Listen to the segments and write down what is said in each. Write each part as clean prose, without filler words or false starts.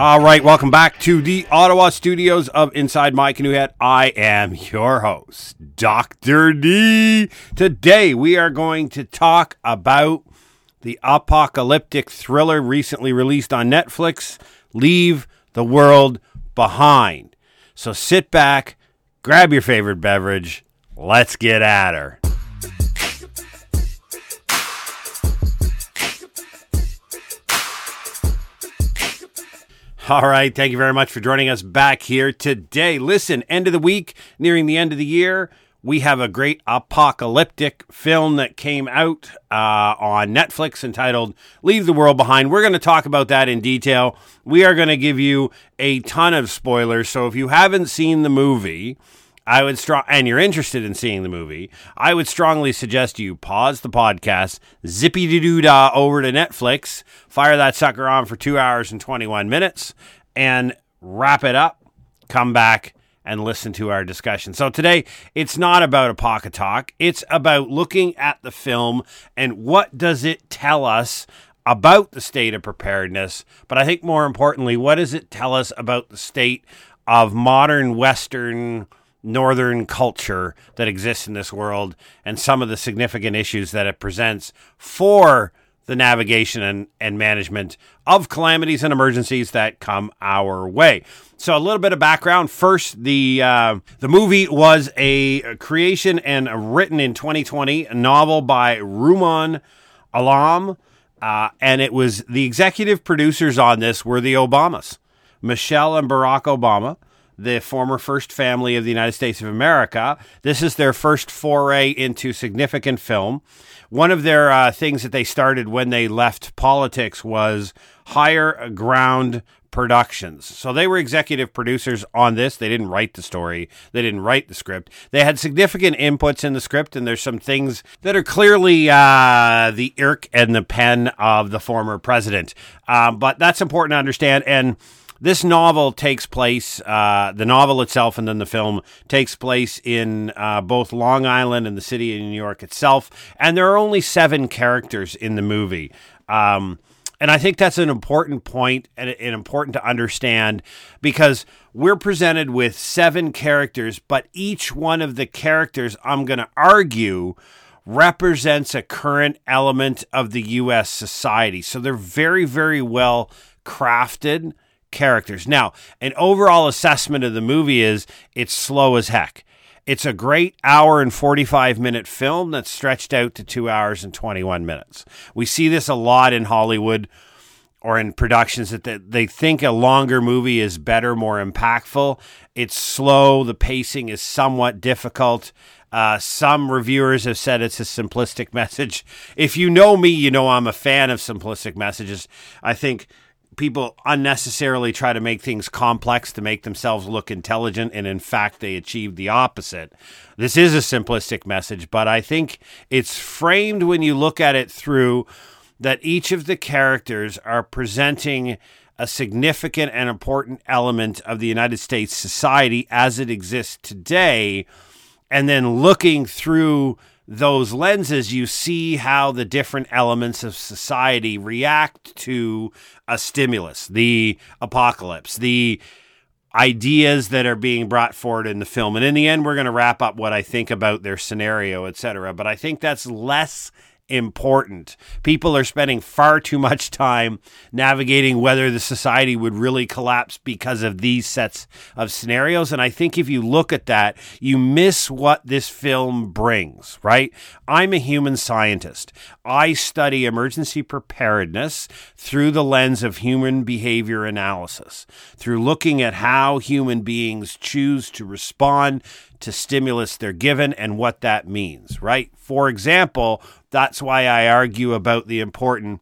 All right, welcome back to the Ottawa studios of Inside My Canoe Head. I am your host, Dr. D. Today we are going to talk about the apocalyptic thriller recently released on Netflix, Leave the World Behind. So sit back, grab your favorite beverage, let's get at her. All right, thank you very much for joining us back here today. Listen, end of the week, nearing the end of the year, we have a great apocalyptic film that came out on Netflix entitled Leave the World Behind. We're going to talk about that in detail. We are going to give you a ton of spoilers, so if you haven't seen the movie, I would and you're interested in seeing the movie, I would strongly suggest you pause the podcast, zippy-doo-doo-dah over to Netflix, fire that sucker on for 2 hours and 21 minutes, and wrap it up, come back, and listen to our discussion. So today, it's not about a pocket talk. It's about looking at the film and what does it tell us about the state of preparedness, but I think more importantly, what does it tell us about the state of modern Western Northern culture that exists in this world and some of the significant issues that it presents for the navigation and management of calamities and emergencies that come our way. So a little bit of background. First, the movie was a creation and written in 2020, a novel by Ruman Alam, and it was the executive producers on this were the Obamas, Michelle and Barack Obama, the former first family of the United States of America. This is their first foray into significant film. One of their things that they started when they left politics was Higher Ground Productions. So they were executive producers on this. They didn't write the story. They didn't write the script. They had significant inputs in the script, and there's some things that are clearly the ink and the pen of the former president. But that's important to understand, and this novel takes place, the novel itself and then the film takes place in both Long Island and the city of New York itself. And there are only 7 characters in the movie. And I think that's an important point and important to understand because we're presented with 7 characters, but each one of the characters, I'm going to argue, represents a current element of the US society. So they're very, very well crafted characters. Now, an overall assessment of the movie is it's slow as heck. It's a great hour and 45-minute film that's stretched out to 2 hours and 21 minutes. We see this a lot in Hollywood or in productions that they think a longer movie is better, more impactful. It's slow. The pacing is somewhat difficult. Some reviewers have said it's a simplistic message. If you know me, you know I'm a fan of simplistic messages. I think people unnecessarily try to make things complex to make themselves look intelligent, and in fact, they achieve the opposite. This is a simplistic message, but I think it's framed when you look at it through that each of the characters are presenting a significant and important element of the United States society as it exists today, and then looking through those lenses, you see how the different elements of society react to a stimulus, the apocalypse, the ideas that are being brought forward in the film. And in the end, we're going to wrap up what I think about their scenario, etc. But I think that's less important. People are spending far too much time navigating whether the society would really collapse because of these sets of scenarios. And I think if you look at that, you miss what this film brings, right? I'm a human scientist. I study emergency preparedness through the lens of human behavior analysis, through looking at how human beings choose to respond to stimulus they're given and what that means, right? For example, that's why I argue about the importance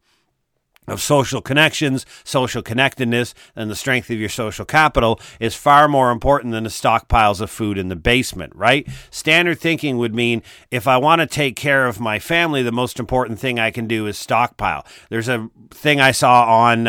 of social connections, social connectedness, and the strength of your social capital is far more important than the stockpiles of food in the basement, right? Standard thinking would mean if I want to take care of my family, the most important thing I can do is stockpile. There's a thing I saw on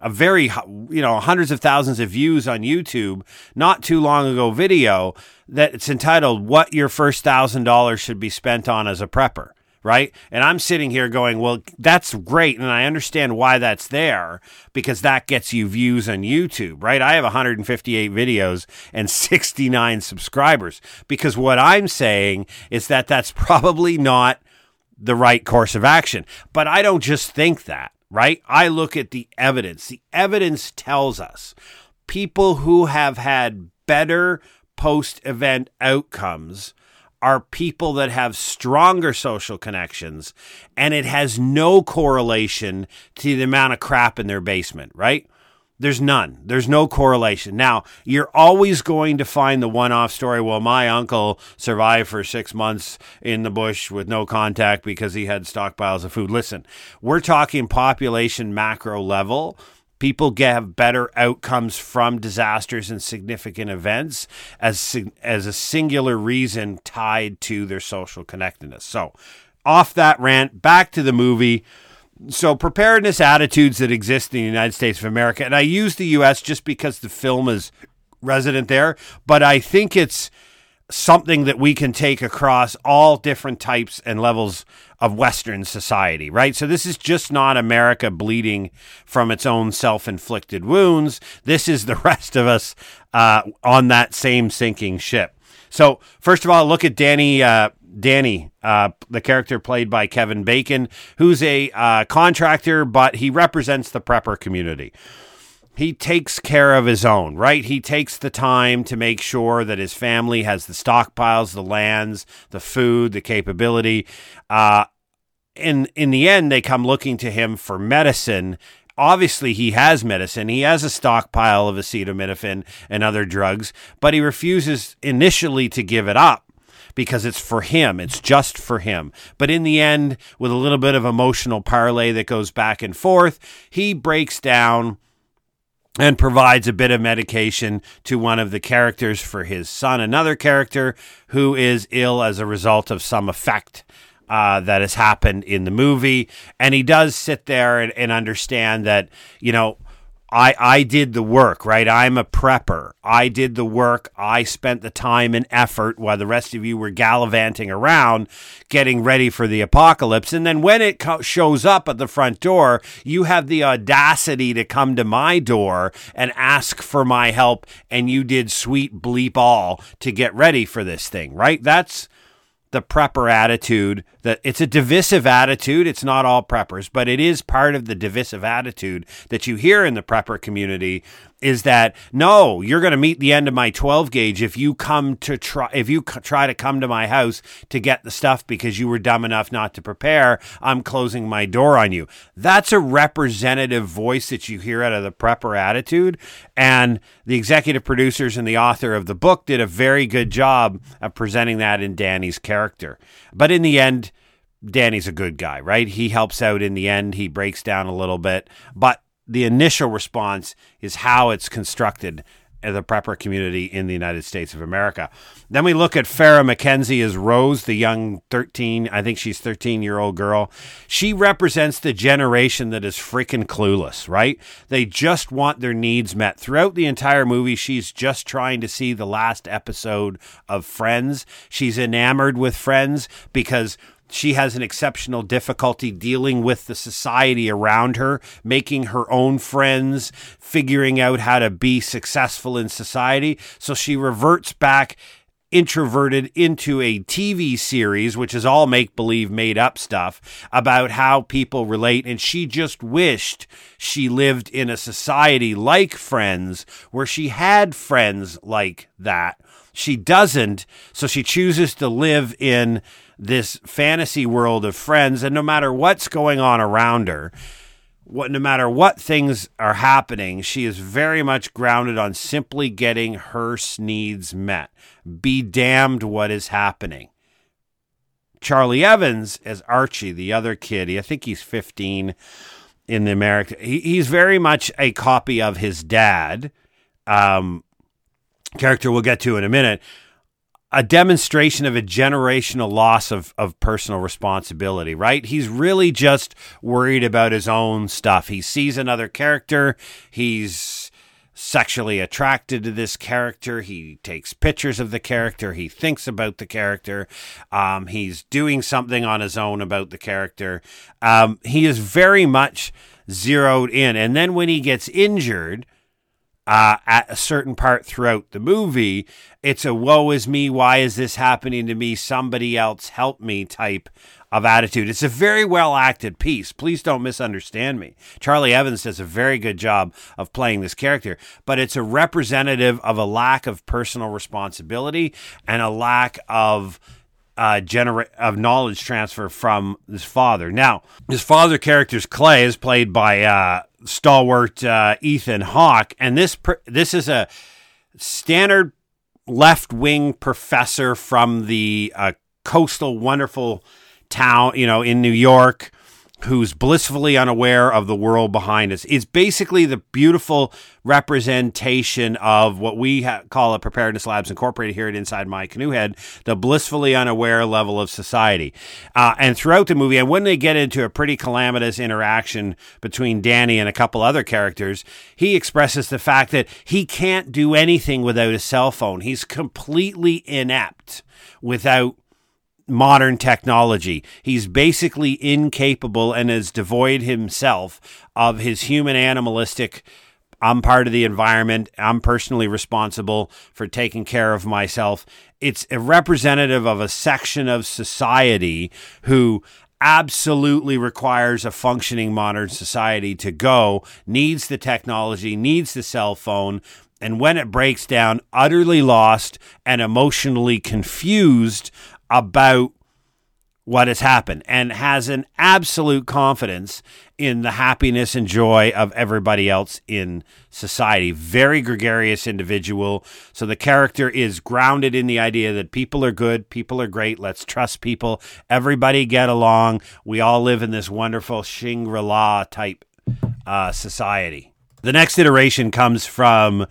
a very, hundreds of thousands of views on YouTube, not too long ago video that it's entitled, What Your First $1,000 Should Be Spent On As a Prepper, right? And I'm sitting here going, well, that's great. And I understand why that's there, because that gets you views on YouTube, right? I have 158 videos and 69 subscribers, because what I'm saying is that that's probably not the right course of action. But I don't just think that, right? I look at the evidence. The evidence tells us people who have had better post-event outcomes are people that have stronger social connections, and it has no correlation to the amount of crap in their basement, right? There's none. There's no correlation. Now, you're always going to find the one-off story, well, my uncle survived for 6 months in the bush with no contact because he had stockpiles of food. Listen, we're talking population macro level. People have better outcomes from disasters and significant events as a singular reason tied to their social connectedness. So off that rant, back to the movie. So preparedness attitudes that exist in the United States of America. And I use the US just because the film is resident there, but I think it's something that we can take across all different types and levels of Western society, right? So this is just not America bleeding from its own self-inflicted wounds. This is the rest of us on that same sinking ship. So first of all, look at Danny, the character played by Kevin Bacon, who's a contractor, but he represents the prepper community. He takes care of his own, right? He takes the time to make sure that his family has the stockpiles, the lands, the food, the capability. In the end, they come looking to him for medicine. Obviously, he has medicine. He has a stockpile of acetaminophen and other drugs, but he refuses initially to give it up because it's for him. It's just for him. But in the end, with a little bit of emotional parlay that goes back and forth, he breaks down and provides a bit of medication to one of the characters for his son, another character who is ill as a result of some effect that has happened in the movie. And he does sit there and understand that, you know, I did the work, right? I'm a prepper. I did the work. I spent the time and effort while the rest of you were gallivanting around getting ready for the apocalypse. And then when it shows up at the front door, you have the audacity to come to my door and ask for my help. And you did sweet bleep all to get ready for this thing, right? That's the prepper attitude. That it's a divisive attitude. It's not all preppers, but it is part of the divisive attitude that you hear in the prepper community is that, no, you're going to meet the end of my 12 gauge if you try to come to my house to get the stuff because you were dumb enough not to prepare. I'm closing my door on you. That's a representative voice that you hear out of the prepper attitude. And the executive producers and the author of the book did a very good job of presenting that in Danny's character. But in the end, Danny's a good guy, right? He helps out in the end. He breaks down a little bit, but the initial response is how it's constructed as a prepper community in the United States of America. Then we look at Farrah McKenzie as Rose, the young 13-year-old girl. She represents the generation that is freaking clueless, right? They just want their needs met. Throughout the entire movie, she's just trying to see the last episode of Friends. She's enamored with Friends because she has an exceptional difficulty dealing with the society around her, making her own friends, figuring out how to be successful in society. So she reverts back introverted into a TV series, which is all make-believe, made-up stuff about how people relate. And she just wished she lived in a society like Friends, where she had friends like that. She doesn't, so she chooses to live in this fantasy world of Friends, and no matter what's going on around her, no matter what things are happening, she is very much grounded on simply getting her needs met. Be damned what is happening. Charlie Evans as Archie, the other kid, I think he's 15 in the America. He's very much a copy of his dad, character we'll get to in a minute. A demonstration of a generational loss of personal responsibility, right? He's really just worried about his own stuff. He sees another character. He's sexually attracted to this character. He takes pictures of the character. He thinks about the character. He's doing something on his own about the character. He is very much zeroed in. And then when he gets injured at a certain part throughout the movie, it's a woe is me, why is this happening to me, somebody else help me type of attitude. It's a very well acted piece. Please don't misunderstand me. Charlie Evans does a very good job of playing this character, but it's a representative of a lack of personal responsibility and a lack of knowledge transfer from his father. Now, his father character's Clay is played by stalwart Ethan Hawke, and this is a standard left-wing professor from the coastal wonderful town, you know, in New York, who's blissfully unaware of the world behind us. It's basically the beautiful representation of what we call at Preparedness Labs Incorporated here at Inside My Canoe Head, the blissfully unaware level of society. And throughout the movie, and when they get into a pretty calamitous interaction between Danny and a couple other characters, he expresses the fact that he can't do anything without a cell phone. He's completely inept without modern technology. He's basically incapable and is devoid himself of his human animalistic, I'm part of the environment, I'm personally responsible for taking care of myself. It's a representative of a section of society who absolutely requires a functioning modern society to go, needs the technology, needs the cell phone, and when it breaks down, utterly lost and emotionally confused about what has happened, and has an absolute confidence in the happiness and joy of everybody else in society. Very gregarious individual. So the character is grounded in the idea that people are good, people are great, let's trust people, everybody get along, we all live in this wonderful Shangri-La type society. The next iteration comes from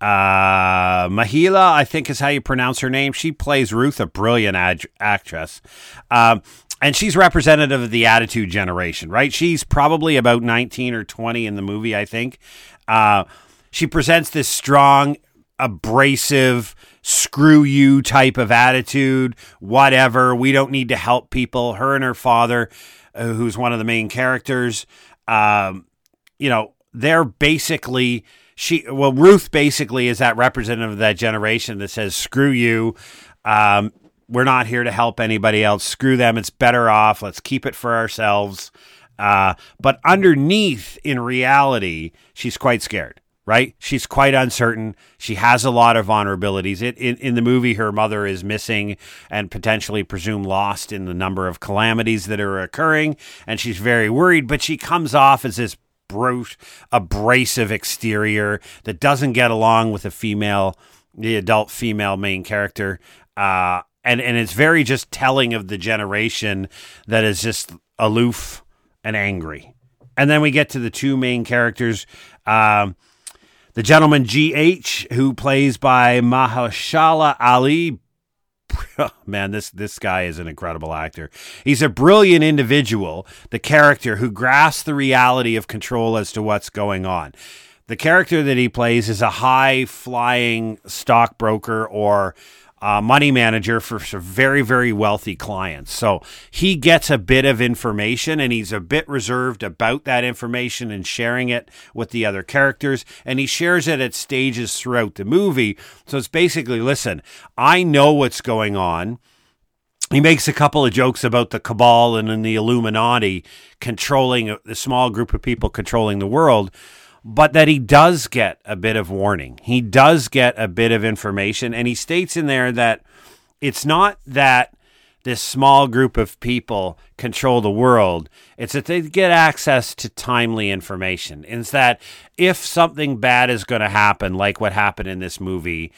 Mahashala, I think is how you pronounce her name. She plays Ruth, a brilliant actress. And she's representative of the Attitude Generation, right? She's probably about 19 or 20 in the movie, I think. She presents this strong, abrasive, screw you type of attitude, whatever. We don't need to help people. Her and her father, who's one of the main characters, they're basically... Ruth basically is that representative of that generation that says, screw you. We're not here to help anybody else. Screw them. It's better off. Let's keep it for ourselves. But underneath, in reality, she's quite scared, right? She's quite uncertain. She has a lot of vulnerabilities. In the movie, her mother is missing and potentially presumed lost in the number of calamities that are occurring. And she's very worried, but she comes off as this brute, abrasive exterior that doesn't get along with the adult female main character. And it's very just telling of the generation that is just aloof and angry. And then we get to the two main characters, the gentleman GH, who plays by Mahashala Ali. Man, this guy is an incredible actor. He's a brilliant individual, the character who grasps the reality of control as to what's going on. The character that he plays is a high-flying stockbroker or money manager for some very, very wealthy clients. So he gets a bit of information, and he's a bit reserved about that information and sharing it with the other characters. And he shares it at stages throughout the movie. So it's basically, listen, I know what's going on. He makes a couple of jokes about the cabal and then the Illuminati controlling the small group of people controlling the world. But that he does get a bit of warning. He does get a bit of information. And he states in there that it's not that this small group of people control the world. It's that they get access to timely information. It's that if something bad is going to happen, like what happened in this movie,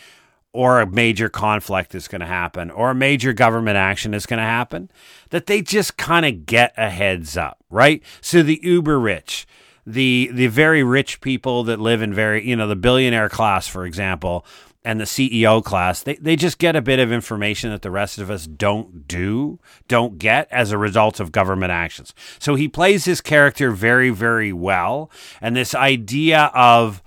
or a major conflict is going to happen, or a major government action is going to happen, that they just kind of get a heads up, right? So the uber rich, the very rich people that live in very, the billionaire class, for example, and the CEO class, they just get a bit of information that the rest of us don't get as a result of government actions. So he plays his character very, very well. And this idea of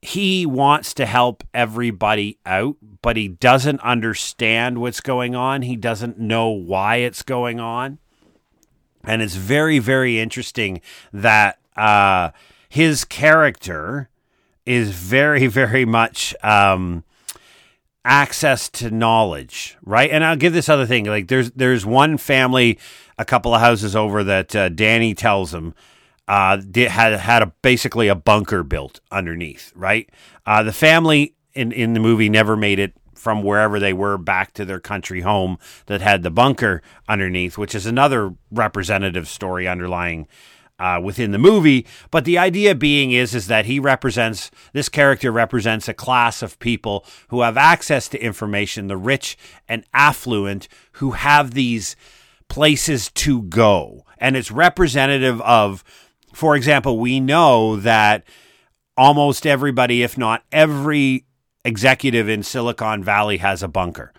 he wants to help everybody out, but he doesn't understand what's going on. He doesn't know why it's going on. And it's very, very interesting that his character is very, very much access to knowledge, right? And I'll give this other thing. Like there's one family a couple of houses over that Danny tells him had basically a bunker built underneath, right? The family in the movie never made it from wherever they were back to their country home that had the bunker underneath, which is another representative story underlying within the movie. But the idea being is that this character represents a class of people who have access to information, the rich and affluent who have these places to go. And it's representative of, for example, we know that almost everybody, if not every executive in Silicon Valley, has a bunker.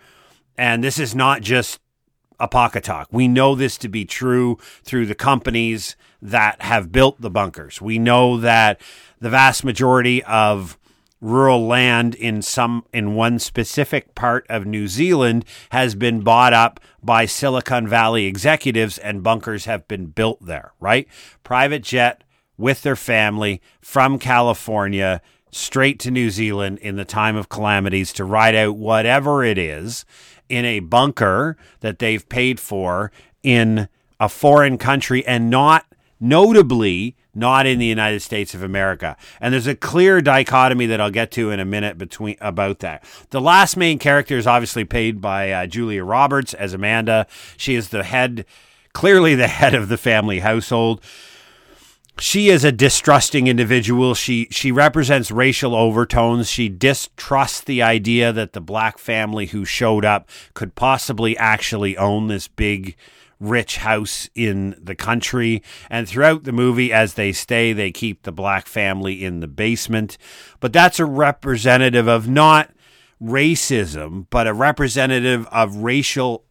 And this is not just a pocket talk. We know this to be true through the companies that have built the bunkers. We know that the vast majority of rural land in one specific part of New Zealand has been bought up by Silicon Valley executives, and bunkers have been built there, right? Private jet with their family from California straight to New Zealand in the time of calamities to ride out whatever it is in a bunker that they've paid for in a foreign country, and notably not in the United States of America. And there's a clear dichotomy that I'll get to in a minute about that. The last main character is obviously played by Julia Roberts as Amanda. She is clearly the head of the family household. She is a distrusting individual. She represents racial overtones. She distrusts the idea that the black family who showed up could possibly actually own this big rich house in the country. And throughout the movie, as they stay, they keep the black family in the basement. But that's a representative of not racism, but a representative of racial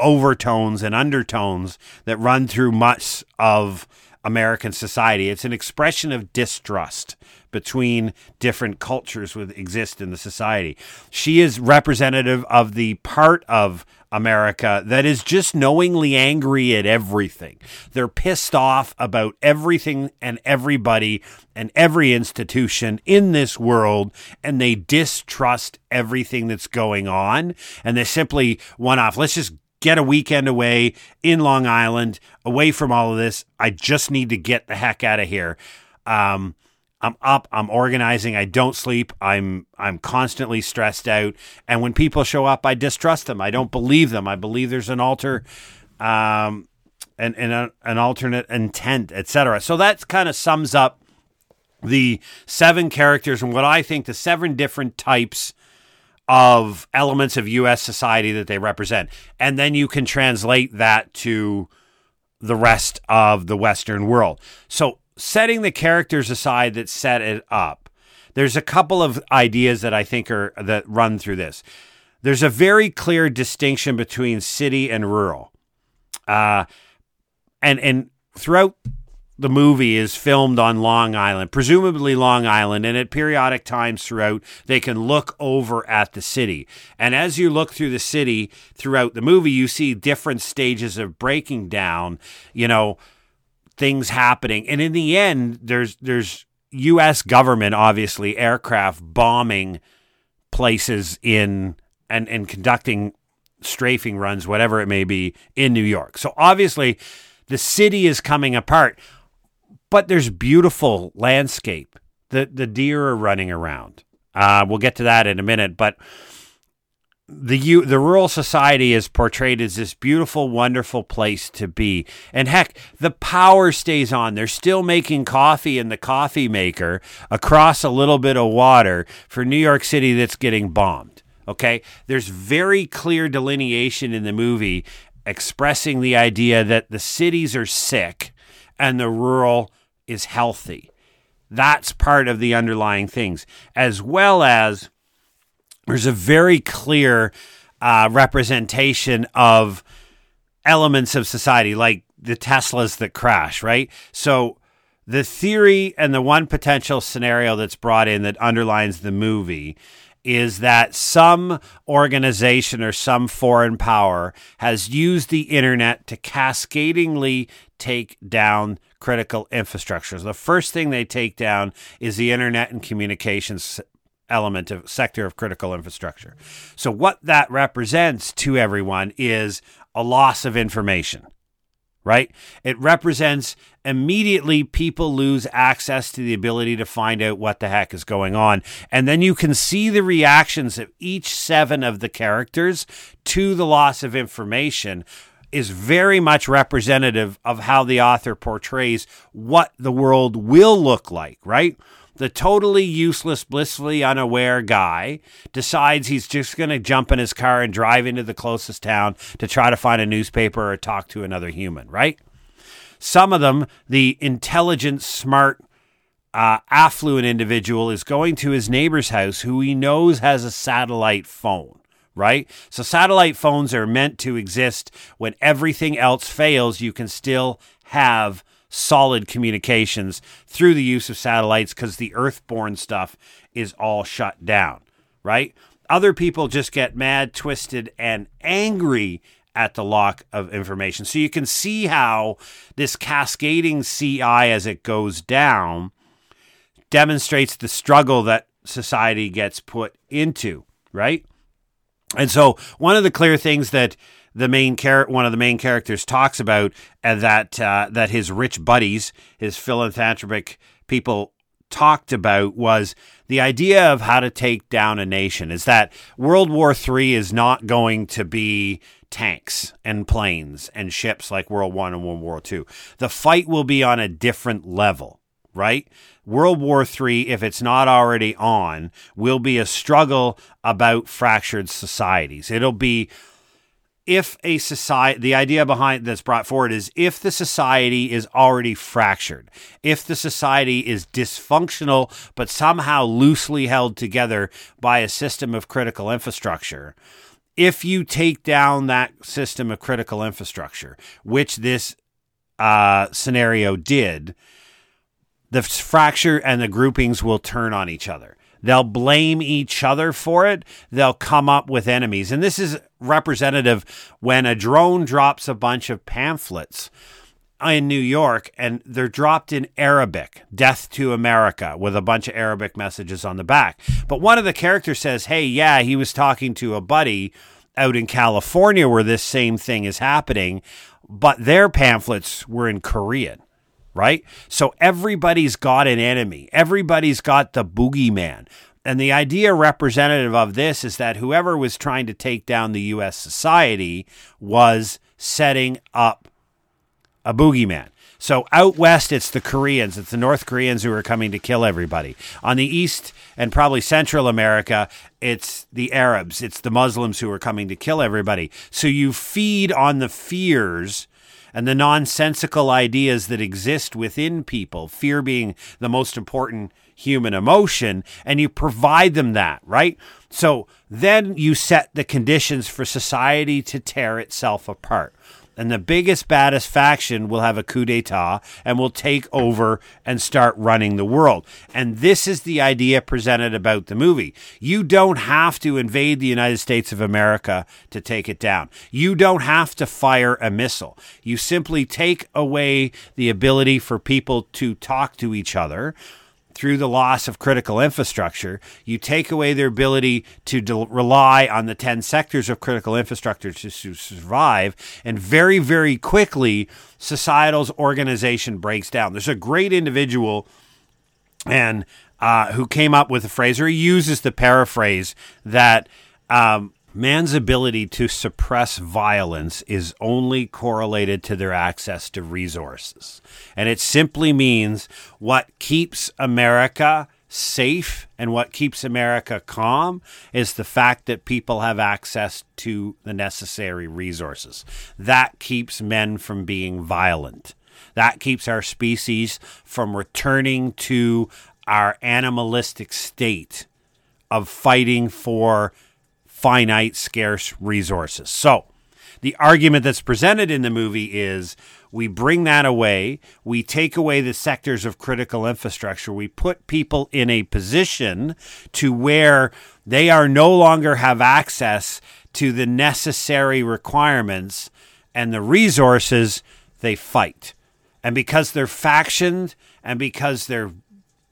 overtones and undertones that run through much of American society. It's an expression of distrust between different cultures that exist in the society. She is representative of the part of America that is just knowingly angry at everything. They're pissed off about everything and everybody and every institution in this world, and they distrust everything that's going on, and they simply one off. Let's just get a weekend away in Long Island, away from all of this. I just need to get the heck out of here. I'm up, I'm organizing, I don't sleep, I'm constantly stressed out, and when people show up, I distrust them, I don't believe them, I believe there's an an alternate intent, etc. So that kind of sums up the seven characters and what I think the seven different types of elements of U.S. society that they represent. And then you can translate that to the rest of the Western world. So setting the characters aside that set it up, there's a couple of ideas that I think that run through this. There's a very clear distinction between city and rural. And throughout the movie is filmed on Long Island, presumably Long Island, and at periodic times throughout, they can look over at the city. And as you look through the city throughout the movie, you see different stages of breaking down, things happening. And in the end, there's US government, obviously, aircraft bombing places in and conducting strafing runs, whatever it may be, in New York. So obviously, the city is coming apart, but there's beautiful landscape. The deer are running around. We'll get to that in a minute, but the rural society is portrayed as this beautiful, wonderful place to be. And heck, the power stays on. They're still making coffee in the coffee maker across a little bit of water for New York City that's getting bombed. Okay? There's very clear delineation in the movie expressing the idea that the cities are sick and the rural is healthy. That's part of the underlying things, as well as there's a very clear representation of elements of society, like the Teslas that crash, right? So the theory and the one potential scenario that's brought in that underlines the movie is that some organization or some foreign power has used the internet to cascadingly take down critical infrastructures. The first thing they take down is the internet and communications element of sector of critical infrastructure. So what that represents to everyone is a loss of information, right? It represents immediately people lose access to the ability to find out what the heck is going on. And then you can see the reactions of each seven of the characters to the loss of information is very much representative of how the author portrays what the world will look like, right? The totally useless, blissfully unaware guy decides he's just going to jump in his car and drive into the closest town to try to find a newspaper or talk to another human, right? Some of them, the intelligent, smart, affluent individual is going to his neighbor's house who he knows has a satellite phone, right? So satellite phones are meant to exist when everything else fails. You can still have solid communications through the use of satellites because the earthborn stuff is all shut down, right? Other people just get mad, twisted, and angry at the lack of information. So you can see how this cascading CI as it goes down demonstrates the struggle that society gets put into, right? And so one of the clear things that one of the main characters talks about that his rich buddies, his philanthropic people talked about was the idea of how to take down a nation is that World War III is not going to be tanks and planes and ships like World War I and World War II. The fight will be on a different level, right? World War III, if it's not already on, will be a struggle about fractured societies. It'll be the idea behind that's brought forward is if the society is already fractured, if the society is dysfunctional, but somehow loosely held together by a system of critical infrastructure, if you take down that system of critical infrastructure, which this scenario did, the fracture and the groupings will turn on each other. They'll blame each other for it. They'll come up with enemies. And this is representative when a drone drops a bunch of pamphlets in New York and they're dropped in Arabic, Death to America, with a bunch of Arabic messages on the back. But one of the characters says, hey, yeah, he was talking to a buddy out in California where this same thing is happening, but their pamphlets were in Korean. Right? So everybody's got an enemy. Everybody's got the boogeyman. And the idea representative of this is that whoever was trying to take down the US society was setting up a boogeyman. So out west, it's the Koreans. It's the North Koreans who are coming to kill everybody. On the east and probably Central America, it's the Arabs. It's the Muslims who are coming to kill everybody. So you feed on the fears and the nonsensical ideas that exist within people, fear being the most important human emotion, and you provide them that, right? So then you set the conditions for society to tear itself apart. And the biggest, baddest faction will have a coup d'etat and will take over and start running the world. And this is the idea presented about the movie. You don't have to invade the United States of America to take it down. You don't have to fire a missile. You simply take away the ability for people to talk to each other through the loss of critical infrastructure. You take away their ability to rely on the 10 sectors of critical infrastructure to survive, and very, very quickly, societal's organization breaks down. There's a great individual and who came up with the phrase, or he uses the paraphrase, that man's ability to suppress violence is only correlated to their access to resources. And it simply means what keeps America safe and what keeps America calm is the fact that people have access to the necessary resources. That keeps men from being violent. That keeps our species from returning to our animalistic state of fighting for finite, scarce resources. So The argument that's presented in the movie is we bring that away, we take away the sectors of critical infrastructure, we put people in a position to where they are no longer have access to the necessary requirements and the resources they fight. And because they're factioned and because they're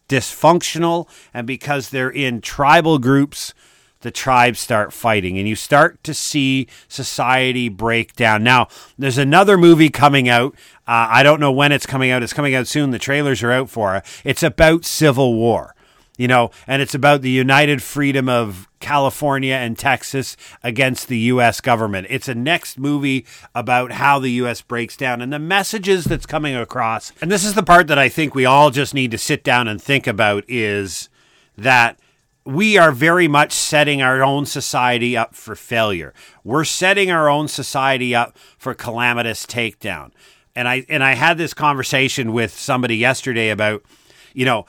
dysfunctional and because they're in tribal groups, the tribes start fighting, and you start to see society break down. Now, there's another movie coming out. I don't know when it's coming out. It's coming out soon. The trailers are out for it. It's about civil war, you know, and it's about the United Freedom of California and Texas against the US government. It's a next movie about how the US breaks down and the messages that's coming across. And this is the part that I think we all just need to sit down and think about, is that we are very much setting our own society up for failure. We're setting our own society up for calamitous takedown. And I had this conversation with somebody yesterday about, you know,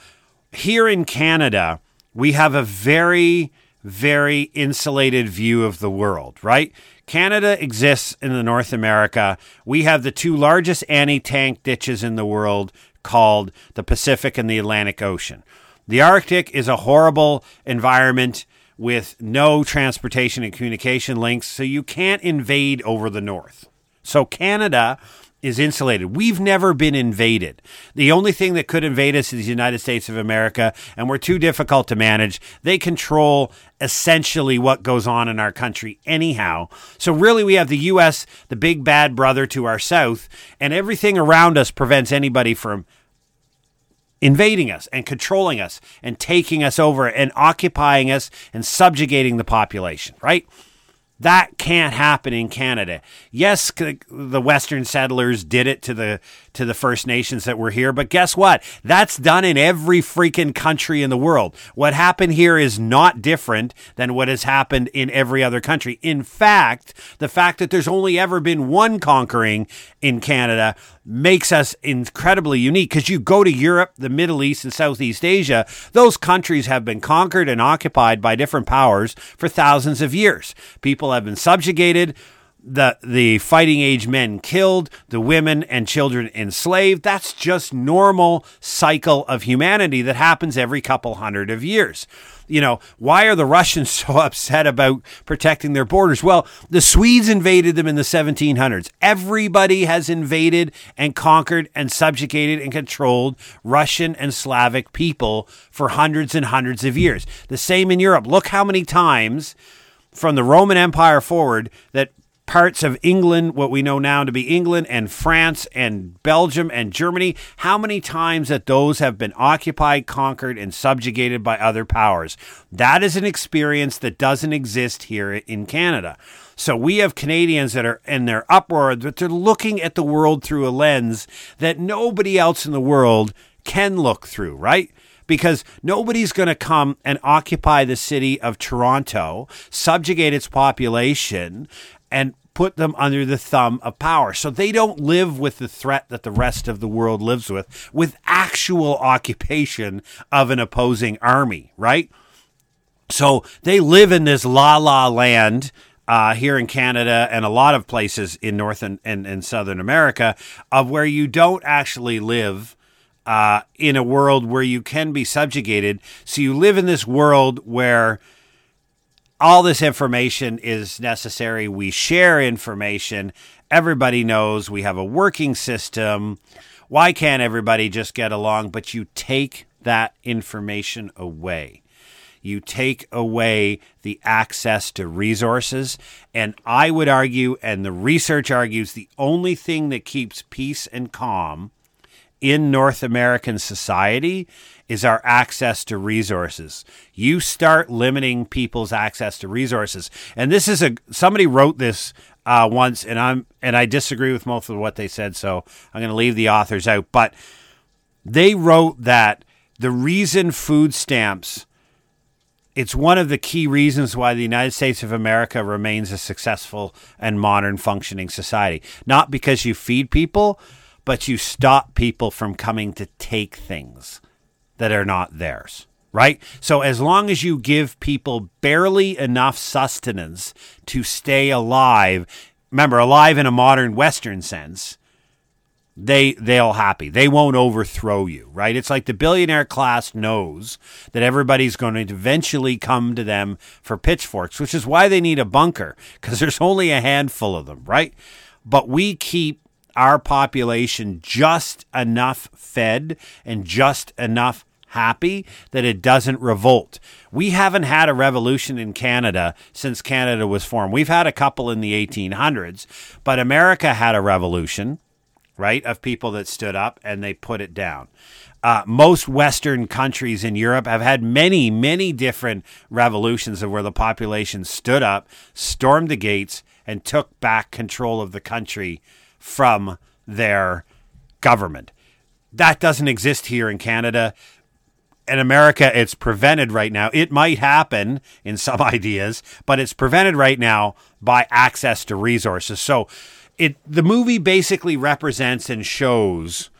here in Canada, we have a very, very insulated view of the world, right? Canada exists in North America. We have the two largest anti-tank ditches in the world called the Pacific and the Atlantic Ocean. The Arctic is a horrible environment with no transportation and communication links, so you can't invade over the north. So Canada is insulated. We've never been invaded. The only thing that could invade us is the United States of America, and we're too difficult to manage. They control essentially what goes on in our country anyhow. So really we have the US, the big bad brother to our south, and everything around us prevents anybody from invading us and controlling us and taking us over and occupying us and subjugating the population, right? That can't happen in Canada. Yes, the Western settlers did it to the First Nations that were here, but guess what? That's done in every freaking country in the world. What happened here is not different than what has happened in every other country. In fact, the fact that there's only ever been one conquering in Canada makes us incredibly unique, because you go to Europe, the Middle East, and Southeast Asia, those countries have been conquered and occupied by different powers for thousands of years. People have been subjugated, the fighting age men killed, the women and children enslaved. That's just normal cycle of humanity that happens every couple hundred of years. You know, why are the Russians so upset about protecting their borders? Well, the Swedes invaded them in the 1700s. Everybody has invaded and conquered and subjugated and controlled Russian and Slavic people for hundreds and hundreds of years. The same in Europe. Look how many times from the Roman Empire forward that parts of England, what we know now to be England and France and Belgium and Germany, how many times that those have been occupied, conquered, and subjugated by other powers. That is an experience that doesn't exist here in Canada. So we have Canadians that are in their uproar, that they're looking at the world through a lens that nobody else in the world can look through, right? Because nobody's going to come and occupy the city of Toronto, subjugate its population, and put them under the thumb of power. So they don't live with the threat that the rest of the world lives with actual occupation of an opposing army, right? So they live in this la-la land here in Canada and a lot of places in North and Southern America, of where you don't actually live in a world where you can be subjugated. So you live in this world where all this information is necessary. We share information. Everybody knows we have a working system. Why can't everybody just get along? But you take that information away. You take away the access to resources. And I would argue, and the research argues, the only thing that keeps peace and calm in North American society is our access to resources. You start limiting people's access to resources. And this is somebody wrote this once, and I disagree with most of what they said, so I'm going to leave the authors out. But they wrote that the reason food stamps, it's one of the key reasons why the United States of America remains a successful and modern functioning society. Not because you feed people, but you stop people from coming to take things that are not theirs, right? So as long as you give people barely enough sustenance to stay alive, remember, alive in a modern Western sense, they'll happy. They won't overthrow you, right? It's like the billionaire class knows that everybody's going to eventually come to them for pitchforks, which is why they need a bunker, because there's only a handful of them, right? But we keep our population just enough fed and just enough happy that it doesn't revolt. We haven't had a revolution in Canada since Canada was formed. We've had a couple in the 1800s, but America had a revolution, right, of people that stood up and they put it down. Most Western countries in Europe have had many, many different revolutions of where the population stood up, stormed the gates, and took back control of the country from their government. That doesn't exist here in Canada. In America, it's prevented right now. It might happen in some ideas, but it's prevented right now by access to resources. So the movie basically represents and shows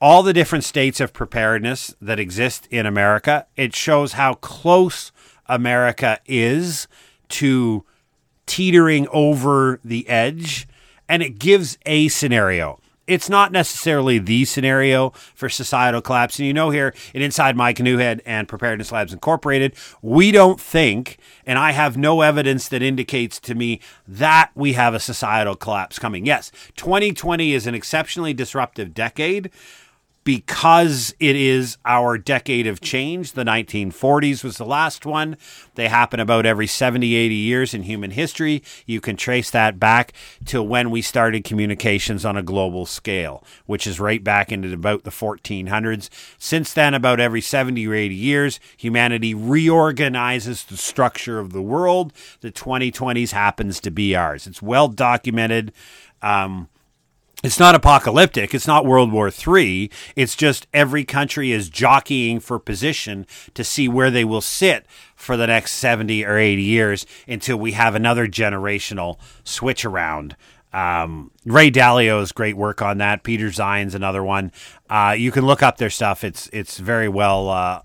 all the different states of preparedness that exist in America. It shows how close America is to teetering over the edge, and it gives a scenario. It's not necessarily the scenario for societal collapse. And you know, here at Inside My Canoe Head and Preparedness Labs Incorporated, we don't think, and I have no evidence that indicates to me that we have a societal collapse coming. Yes, 2020 is an exceptionally disruptive decade because it is our decade of change. The 1940s was the last one. They happen about every 70, 80 years in human history. You can trace that back to when we started communications on a global scale, which is right back into about the 1400s. Since then, about every 70 or 80 years, humanity reorganizes the structure of the world. The 2020s happens to be ours. It's well documented. It's not apocalyptic. It's not World War III. It's just every country is jockeying for position to see where they will sit for the next 70 or 80 years until we have another generational switch around. Ray Dalio's great work on that. Peter Zine's another one. You can look up their stuff. It's very well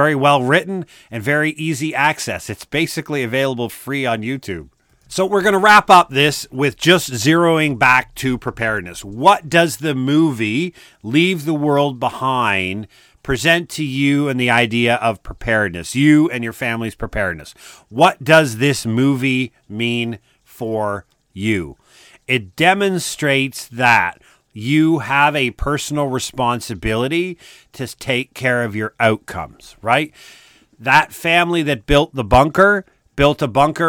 written and very easy access. It's basically available free on YouTube. So we're going to wrap up this with just zeroing back to preparedness. What does the movie Leave the World Behind present to you and the idea of preparedness, you and your family's preparedness? What does this movie mean for you? It demonstrates that you have a personal responsibility to take care of your outcomes, right? That family that built a bunker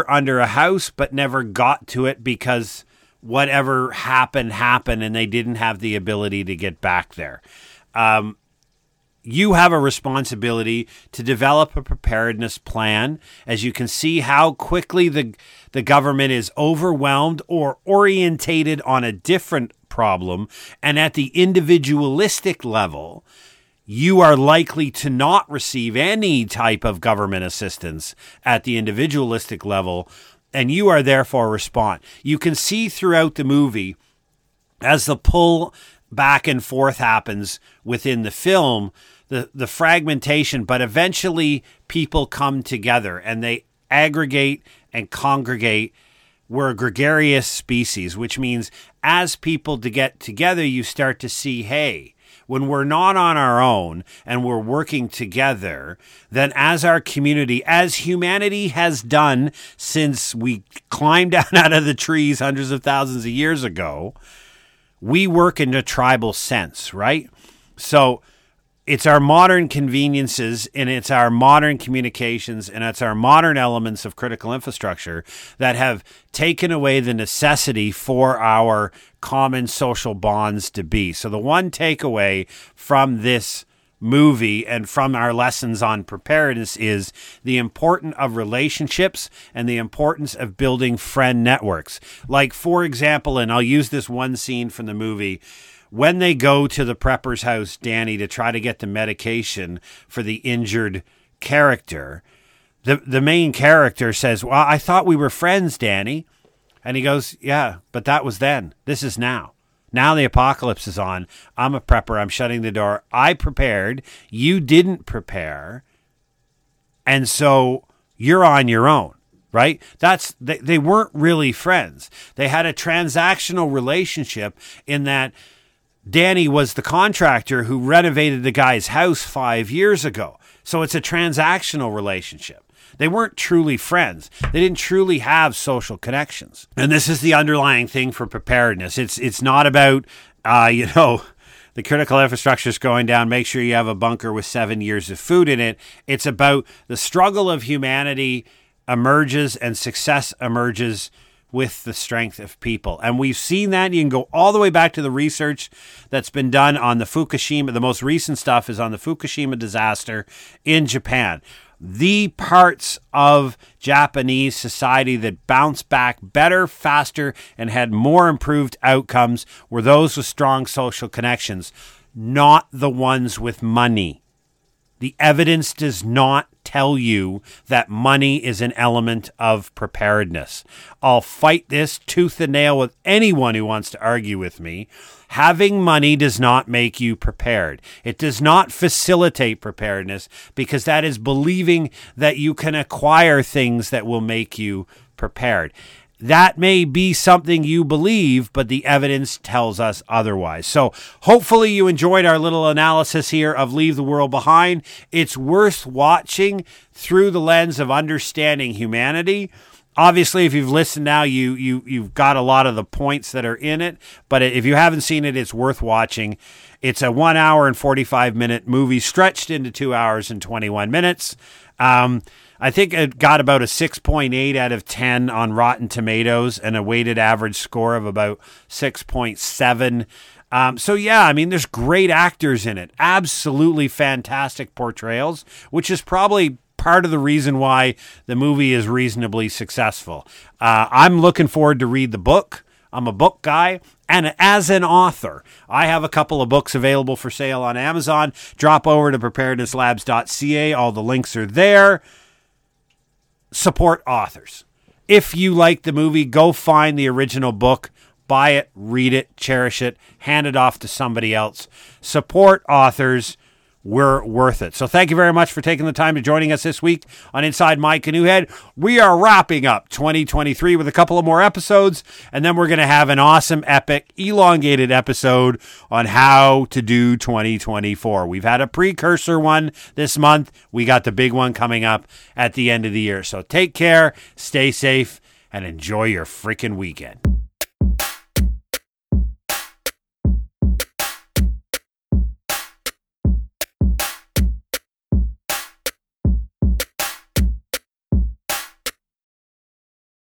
under a house, but never got to it because whatever happened and they didn't have the ability to get back there. You have a responsibility to develop a preparedness plan. As you can see how quickly the government is overwhelmed or orientated on a different problem. And at the individualistic level, you are likely to not receive any type of government assistance at the individualistic level, and you are therefore respond. You can see throughout the movie, as the pull back and forth happens within the film, the fragmentation, but eventually people come together and they aggregate and congregate. We're a gregarious species, which means as people to get together, you start to see, hey, when we're not on our own and we're working together, then as our community, as humanity has done since we climbed down out of the trees hundreds of thousands of years ago, we work in a tribal sense, right? So it's our modern conveniences and it's our modern communications and it's our modern elements of critical infrastructure that have taken away the necessity for our common social bonds to be. So the one takeaway from this movie and from our lessons on preparedness is the importance of relationships and the importance of building friend networks. Like, for example, and I'll use this one scene from the movie, when they go to the prepper's house, Danny, to try to get the medication for the injured character, the main character says, well, I thought we were friends, Danny. And he goes, yeah, but that was then. This is now. Now the apocalypse is on. I'm a prepper. I'm shutting the door. I prepared. You didn't prepare. And so you're on your own. right? They weren't really friends. They had a transactional relationship in that Danny was the contractor who renovated the guy's house 5 years ago. So it's a transactional relationship. They weren't truly friends. They didn't truly have social connections. And this is the underlying thing for preparedness. It's not about, the critical infrastructure is going down. Make sure you have a bunker with 7 years of food in it. It's about the struggle of humanity emerges and success emerges with the strength of people. And we've seen that. You can go all the way back to the research that's been done on the Fukushima. The most recent stuff is on the Fukushima disaster in Japan. The parts of Japanese society that bounced back better, faster, and had more improved outcomes were those with strong social connections, not the ones with money. The evidence does not tell you that money is an element of preparedness. I'll fight this tooth and nail with anyone who wants to argue with me. Having money does not make you prepared. It does not facilitate preparedness, because that is believing that you can acquire things that will make you prepared. That may be something you believe, but the evidence tells us otherwise. So hopefully you enjoyed our little analysis here of Leave the World Behind. It's worth watching through the lens of understanding humanity. Obviously, if you've listened now, you've got a lot of the points that are in it. But if you haven't seen it, it's worth watching. It's a 1 hour and 45 minute movie stretched into 2 hours and 21 minutes. I think it got about a 6.8 out of 10 on Rotten Tomatoes and a weighted average score of about 6.7. There's great actors in it. Absolutely fantastic portrayals, which is probably part of the reason why the movie is reasonably successful. I'm looking forward to read the book. I'm a book guy. And as an author, I have a couple of books available for sale on Amazon. Drop over to preparednesslabs.ca. All the links are there. Support authors. If you like the movie, go find the original book, buy it, read it, cherish it, hand it off to somebody else. Support authors. We're worth it. So thank you very much for taking the time to joining us this week on Inside My Canoe Head. We are wrapping up 2023 with a couple of more episodes, and then we're going to have an awesome, epic, elongated episode on how to do 2024. We've had a precursor one this month. We got the big one coming up at the end of the year. So take care, stay safe, and enjoy your freaking weekend.